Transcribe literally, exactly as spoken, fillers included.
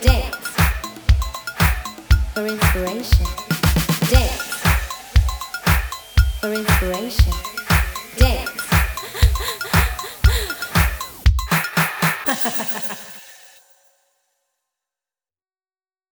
Dance for inspiration. Dance for inspiration. Dance.